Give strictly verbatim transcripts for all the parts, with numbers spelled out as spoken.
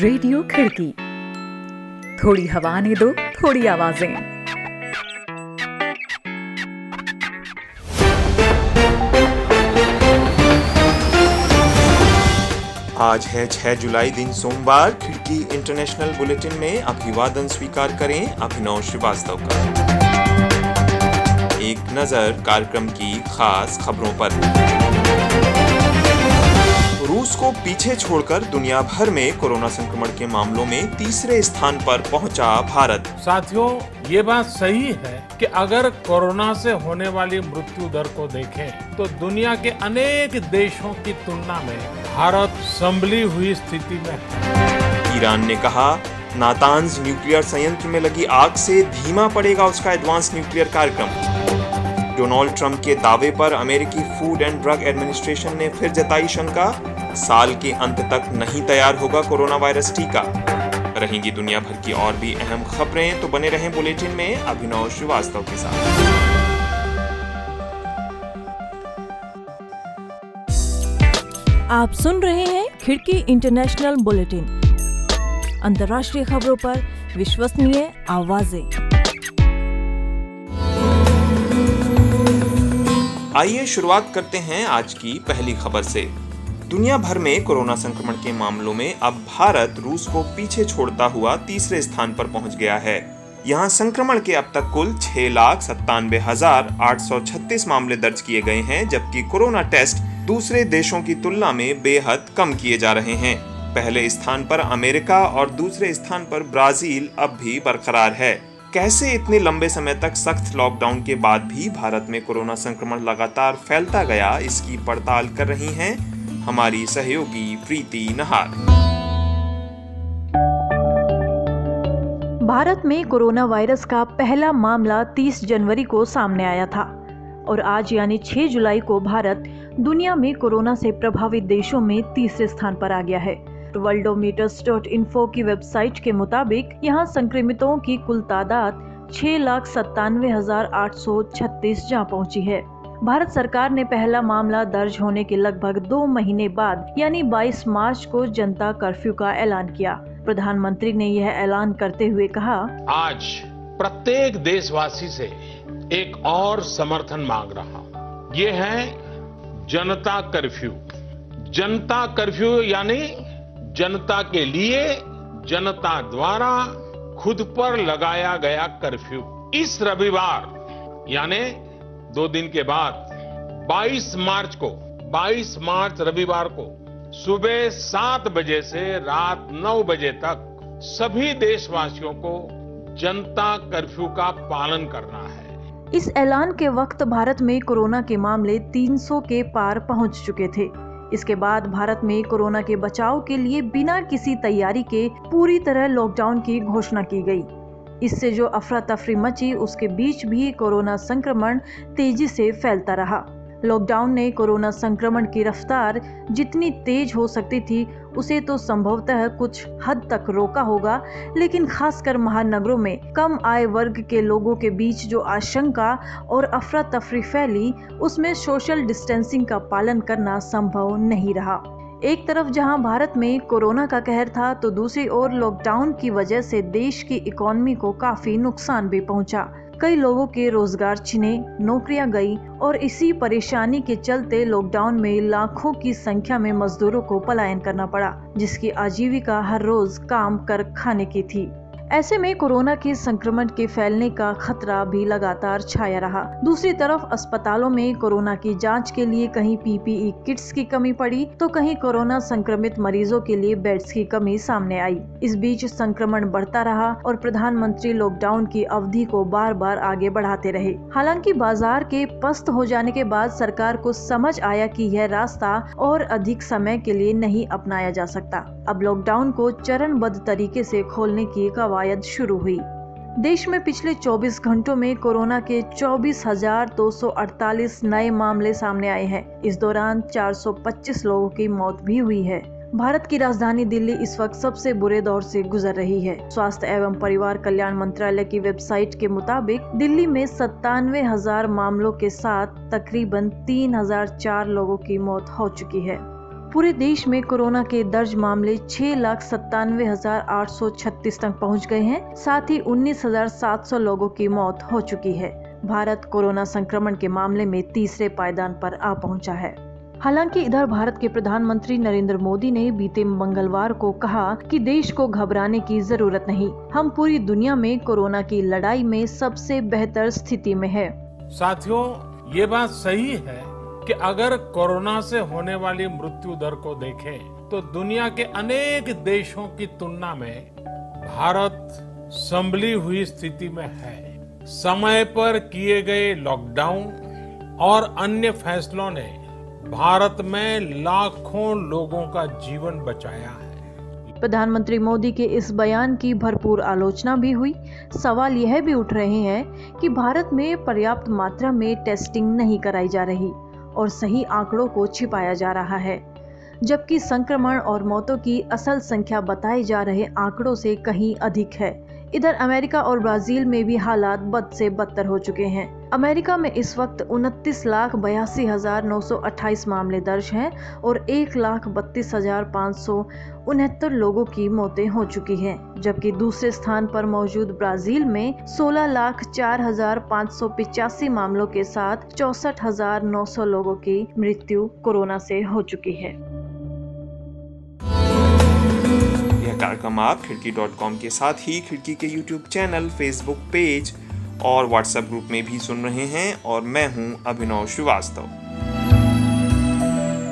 Radio खिड़की, थोड़ी हवा आने दो, थोड़ी आवाजें। आज है छह जुलाई, दिन सोमवार। खिड़की इंटरनेशनल बुलेटिन में अभिवादन स्वीकार करें अभिनव श्रीवास्तव का। एक नजर कार्यक्रम की खास खबरों पर। रूस को पीछे छोड़कर दुनिया भर में कोरोना संक्रमण के मामलों में तीसरे स्थान पर पहुंचा भारत। साथियों, ये बात सही है कि अगर कोरोना से होने वाली मृत्यु दर को देखें तो दुनिया के अनेक देशों की तुलना में भारत संभली हुई स्थिति में है। ईरान ने कहा, नातांज न्यूक्लियर संयंत्र में लगी आग से धीमा पड़ेगा उसका एडवांस न्यूक्लियर कार्यक्रम। डोनाल्ड ट्रंप के दावे पर अमेरिकी फूड एंड ड्रग एडमिनिस्ट्रेशन ने फिर जताई शंका, साल के अंत तक नहीं तैयार होगा कोरोना वायरस टीका। रहेंगी दुनिया भर की और भी अहम खबरें, तो बने रहें बुलेटिन में अभिनव श्रीवास्तव के साथ। आप सुन रहे हैं खिड़की इंटरनेशनल बुलेटिन, अंतर्राष्ट्रीय खबरों पर विश्वसनीय आवाजें। आइए शुरुआत करते हैं आज की पहली खबर से। दुनिया भर में कोरोना संक्रमण के मामलों में अब भारत रूस को पीछे छोड़ता हुआ तीसरे स्थान पर पहुंच गया है। यहां संक्रमण के अब तक कुल छह लाख सत्तानवे हजार आठ सौ छत्तीस मामले दर्ज किए गए हैं, जबकि कोरोना टेस्ट दूसरे देशों की तुलना में बेहद कम किए जा रहे हैं। पहले स्थान पर अमेरिका और दूसरे स्थान पर ब्राजील अब भी बरकरार है। कैसे इतने लंबे समय तक सख्त लॉकडाउन के बाद भी भारत में कोरोना संक्रमण लगातार फैलता गया, इसकी पड़ताल कर रही हैं हमारी सहयोगी प्रीति नहार। भारत में कोरोना वायरस का पहला मामला तीस जनवरी को सामने आया था और आज यानी छह जुलाई को भारत दुनिया में कोरोना से प्रभावित देशों में तीसरे स्थान पर आ गया है। वर्ल्डोमीटर्स डॉट इन्फो की वेबसाइट के मुताबिक यहाँ संक्रमितों की कुल तादाद छह लाख सत्तानवे हजार आठ सौ छत्तीस जा पहुँची है। भारत सरकार ने पहला मामला दर्ज होने के लगभग दो महीने बाद यानी बाईस मार्च को जनता कर्फ्यू का ऐलान किया। प्रधानमंत्री ने यह ऐलान करते हुए कहा, आज प्रत्येक देशवासी से एक और समर्थन मांग रहा हूँ, ये है जनता कर्फ्यू। जनता कर्फ्यू यानी जनता के लिए, जनता द्वारा खुद पर लगाया गया कर्फ्यू। इस रविवार यानी दो दिन के बाद बाईस मार्च को, बाईस मार्च रविवार को सुबह सात बजे से रात नौ बजे तक सभी देशवासियों को जनता कर्फ्यू का पालन करना है। इस ऐलान के वक्त भारत में कोरोना के मामले तीन सौ के पार पहुंच चुके थे। इसके बाद भारत में कोरोना के बचाव के लिए बिना किसी तैयारी के पूरी तरह लॉकडाउन की घोषणा की गई। इससे जो अफरा तफरी मची, उसके बीच भी कोरोना संक्रमण तेजी से फैलता रहा। लॉकडाउन ने कोरोना संक्रमण की रफ्तार जितनी तेज हो सकती थी उसे तो संभवतः कुछ हद तक रोका होगा, लेकिन खासकर महानगरों में कम आय वर्ग के लोगों के बीच जो आशंका और अफरा तफरी फैली, उसमें सोशल डिस्टेंसिंग का पालन करना संभव नहीं रहा। एक तरफ जहां भारत में कोरोना का कहर था, तो दूसरी ओर लॉकडाउन की वजह से देश की इकोनॉमी को काफी नुकसान भी पहुँचा। कई लोगों के रोजगार छिने, नौकरियां गई और इसी परेशानी के चलते लॉकडाउन में लाखों की संख्या में मजदूरों को पलायन करना पड़ा, जिसकी आजीविका हर रोज काम कर खाने की थी। ऐसे में कोरोना के संक्रमण के फैलने का खतरा भी लगातार छाया रहा। दूसरी तरफ अस्पतालों में कोरोना की जांच के लिए कहीं पीपीई किट्स की कमी पड़ी तो कहीं कोरोना संक्रमित मरीजों के लिए बेड्स की कमी सामने आई। इस बीच संक्रमण बढ़ता रहा और प्रधानमंत्री लॉकडाउन की अवधि को बार बार आगे बढ़ाते रहे। हालांकि बाजार के पस्त हो जाने के बाद सरकार को समझ आया कि यह रास्ता और अधिक समय के लिए नहीं अपनाया जा सकता। अब लॉकडाउन को चरणबद्ध तरीके से खोलने की कवायद शुरू हुई। देश में पिछले चौबीस घंटों में कोरोना के चौबीस हजार दो सौ अड़तालीस नए मामले सामने आए हैं। इस दौरान चार सौ पच्चीस लोगों की मौत भी हुई है। भारत की राजधानी दिल्ली इस वक्त सबसे बुरे दौर से गुजर रही है। स्वास्थ्य एवं परिवार कल्याण मंत्रालय की वेबसाइट के मुताबिक दिल्ली में सत्तानवे हजार मामलों के साथ तकरीबन तीन हजार चार लोगों की मौत हो चुकी है। पूरे देश में कोरोना के दर्ज मामले छह लाख सत्तानवे हजार आठ सौ छत्तीस तक पहुँच गए हैं। साथ ही उन्नीस हजार सात सौ लोगों की मौत हो चुकी है। भारत कोरोना संक्रमण के मामले में तीसरे पायदान पर आ पहुंचा है। हालांकि इधर भारत के प्रधानमंत्री नरेंद्र मोदी ने बीते मंगलवार को कहा कि देश को घबराने की जरूरत नहीं, हम पूरी दुनिया में कोरोना की लड़ाई में सबसे बेहतर स्थिति में है। साथियों, ये बात सही है कि अगर कोरोना से होने वाली मृत्यु दर को देखें तो दुनिया के अनेक देशों की तुलना में भारत संभली हुई स्थिति में है। समय पर किए गए लॉकडाउन और अन्य फैसलों ने भारत में लाखों लोगों का जीवन बचाया है। प्रधानमंत्री मोदी के इस बयान की भरपूर आलोचना भी हुई। सवाल यह भी उठ रहे हैं कि भारत में पर्याप्त मात्रा में टेस्टिंग नहीं कराई जा रही और सही आंकड़ों को छिपाया जा रहा है, जबकि संक्रमण और मौतों की असल संख्या बताए जा रहे आंकड़ों से कहीं अधिक है। इधर अमेरिका और ब्राजील में भी हालात बद से बदतर हो चुके हैं। अमेरिका में इस वक्त उनतीस लाख बयासी हजार नौ सौ अट्ठाईस मामले दर्ज हैं और एक लाख बत्तीस हजार पाँच सौ उनहत्तर लोगों की मौतें हो चुकी हैं, जबकि दूसरे स्थान पर मौजूद ब्राजील में सोलह लाख चार हजार पाँच सौ पिचासी मामलों के साथ चौसठ हजार नौ सौ लोगों की मृत्यु कोरोना से हो चुकी है। कार्यक्रम आप खिड़की डॉट कॉम के साथ ही खिड़की के यूट्यूब चैनल, फेसबुक पेज और व्हाट्सएप ग्रुप में भी सुन रहे हैं और मैं हूं अभिनव श्रीवास्तव।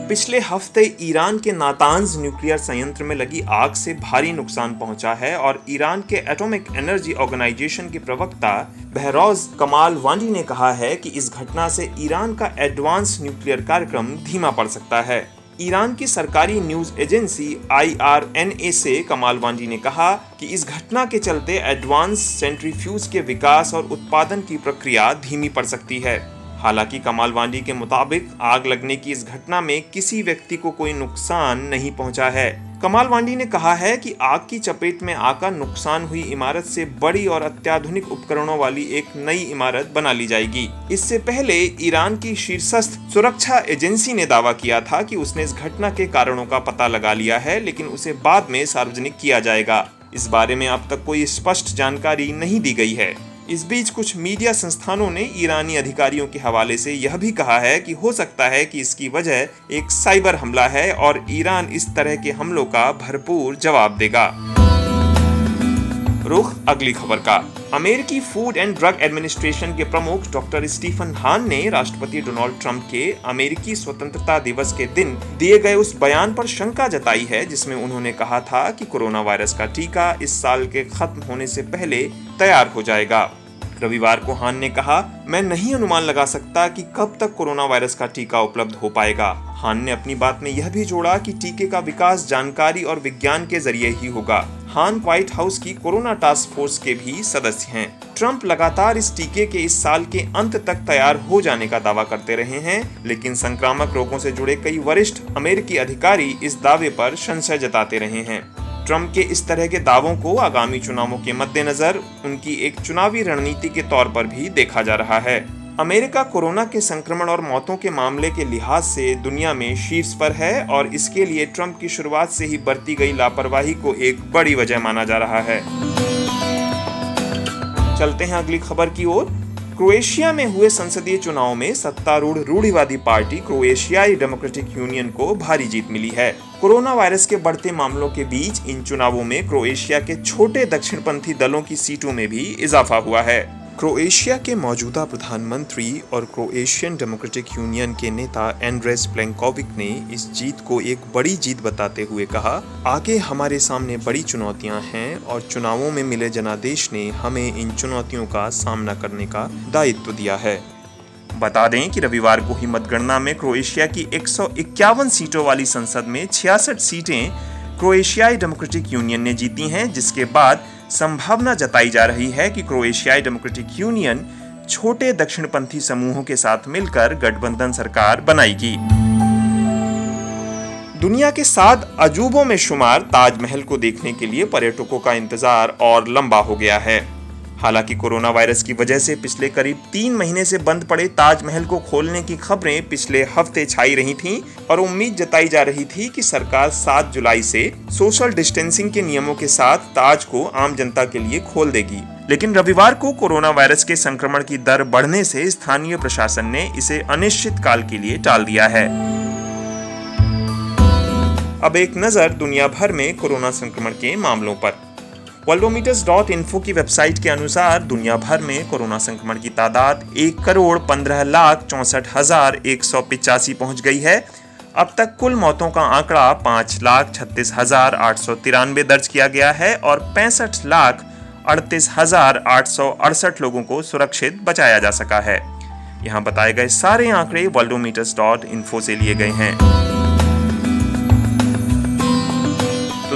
पिछले हफ्ते ईरान के नातांज न्यूक्लियर संयंत्र में लगी आग से भारी नुकसान पहुंचा है और ईरान के एटॉमिक एनर्जी ऑर्गेनाइजेशन के प्रवक्ता बहरोज कमालवांडी ने कहा है कि इस घटना से ईरान का एडवांस न्यूक्लियर कार्यक्रम धीमा पड़ सकता है। ईरान की सरकारी news agency I R N A से कमालवांडी ने कहा कि इस घटना के चलते एडवांस सेंट्रीफ्यूज के विकास और उत्पादन की प्रक्रिया धीमी पड़ सकती है। हालांकि कमालवांडी के मुताबिक आग लगने की इस घटना में किसी व्यक्ति को कोई नुकसान नहीं पहुंचा है। कमालवांडी ने कहा है कि आग की चपेट में आकर नुकसान हुई इमारत से बड़ी और अत्याधुनिक उपकरणों वाली एक नई इमारत बना ली जाएगी। इससे पहले ईरान की शीर्षस्थ सुरक्षा एजेंसी ने दावा किया था कि उसने इस घटना के कारणों का पता लगा लिया है, लेकिन उसे बाद में सार्वजनिक किया जाएगा। इस बारे में अब तक कोई स्पष्ट जानकारी नहीं दी गई है। इस बीच कुछ मीडिया संस्थानों ने ईरानी अधिकारियों के हवाले से यह भी कहा है कि हो सकता है कि इसकी वजह एक साइबर हमला है और ईरान इस तरह के हमलों का भरपूर जवाब देगा। रुख अगली खबर का। अमेरिकी फूड एंड ड्रग एडमिनिस्ट्रेशन के प्रमुख डॉक्टर स्टीफन हान ने राष्ट्रपति डोनाल्ड ट्रंप के अमेरिकी स्वतंत्रता दिवस के दिन दिए गए उस बयान पर शंका जताई है जिसमें उन्होंने कहा था कि कोरोना वायरस का टीका इस साल के खत्म होने से पहले तैयार हो जाएगा। रविवार को हान ने कहा, मैं नहीं अनुमान लगा सकता कि कब तक कोरोना वायरस का टीका उपलब्ध हो पाएगा। हान ने अपनी बात में यह भी जोड़ा कि टीके का विकास जानकारी और विज्ञान के जरिए ही होगा। हान व्हाइट हाउस की कोरोना टास्क फोर्स के भी सदस्य हैं। ट्रंप लगातार इस टीके के इस साल के अंत तक तैयार हो जाने का दावा करते रहे हैं, लेकिन संक्रामक रोगों से जुड़े कई वरिष्ठ अमेरिकी अधिकारी इस दावे पर संशय जताते रहे हैं। ट्रंप के इस तरह के दावों को आगामी चुनावों के मद्देनजर उनकी एक चुनावी रणनीति के तौर पर भी देखा जा रहा है। अमेरिका कोरोना के संक्रमण और मौतों के मामले के लिहाज से दुनिया में शीर्ष पर है और इसके लिए ट्रंप की शुरुआत से ही बरती गई लापरवाही को एक बड़ी वजह माना जा रहा है। चलते हैं अगली खबर की ओर। क्रोएशिया में हुए संसदीय चुनाव में सत्तारूढ़ रूढ़िवादी पार्टी क्रोएशियाई डेमोक्रेटिक यूनियन को भारी जीत मिली है। कोरोना वायरस के बढ़ते मामलों के बीच इन चुनावों में क्रोएशिया के छोटे दक्षिणपंथी दलों की सीटों में भी इजाफा हुआ है। क्रोएशिया के मौजूदा प्रधानमंत्री और क्रोएशियन डेमोक्रेटिक यूनियन के नेता एंड्रेस प्लेंकोविक ने इस जीत को एक बड़ी जीत बताते हुए कहा, आगे हमारे सामने बड़ी चुनौतियां हैं और चुनावों में मिले जनादेश ने हमें इन चुनौतियों का सामना करने का दायित्व दिया है। बता दें कि रविवार को ही मतगणना में क्रोएशिया की एक सौ इक्यावन सीटों वाली संसद में छियासठ सीटें क्रोएशियाई डेमोक्रेटिक यूनियन ने जीती हैं, जिसके बाद संभावना जताई जा रही है कि क्रोएशियाई डेमोक्रेटिक यूनियन छोटे दक्षिणपंथी समूहों के साथ मिलकर गठबंधन सरकार बनाएगी। दुनिया के सात अजूबों में शुमार ताजमहल को देखने के लिए पर्यटकों का इंतजार और लंबा हो गया है। हालांकि कोरोना वायरस की वजह से पिछले करीब तीन महीने से बंद पड़े ताजमहल को खोलने की खबरें पिछले हफ्ते छाई रही थीं और उम्मीद जताई जा रही थी कि सरकार सात जुलाई से सोशल डिस्टेंसिंग के नियमों के साथ ताज को आम जनता के लिए खोल देगी, लेकिन रविवार को कोरोना वायरस के संक्रमण की दर बढ़ने से स्थानीय प्रशासन ने इसे अनिश्चित काल के लिए टाल दिया है। अब एक नज़र दुनिया भर में कोरोना संक्रमण के मामलों पर। वर्ल्डोमीटर्स डॉट इन्फो की वेबसाइट के अनुसार दुनिया भर में कोरोना संक्रमण की तादाद एक करोड़ पंद्रह लाख चौंसठ हजार एक सौ पिचासी पहुँच गई है। अब तक कुल मौतों का आंकड़ा पाँच लाख छत्तीस हजार आठ सौ तिरानवे दर्ज किया गया है और पैंसठ लाख अड़तीस हजार आठ सौ अड़सठ लोगों को सुरक्षित बचाया जा सका है। यहाँ बताए गए सारे आंकड़े वर्ल्डोमीटर्स डॉट इन्फो से लिए गए हैं।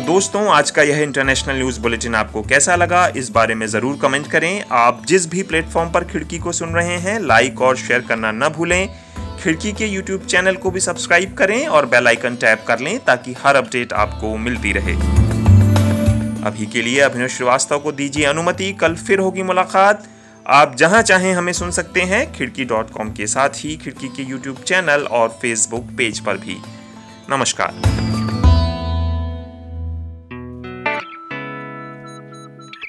दोस्तों, आज का यह इंटरनेशनल न्यूज बुलेटिन आपको कैसा लगा इस बारे में जरूर कमेंट करें। आप जिस भी प्लेटफॉर्म पर खिड़की को सुन रहे हैं, लाइक और शेयर करना न भूलें। खिड़की के यूट्यूब चैनल को भी सब्सक्राइब करें और बेल आइकन टैप कर लें ताकि हर अपडेट आपको मिलती रहे। अभी के लिए अभिनव श्रीवास्तव को दीजिए अनुमति, कल फिर होगी मुलाकात। आप जहां चाहें हमें सुन सकते हैं, खिड़की डॉट कॉम के साथ ही खिड़की के यूट्यूब चैनल और फेसबुक पेज पर भी। नमस्कार।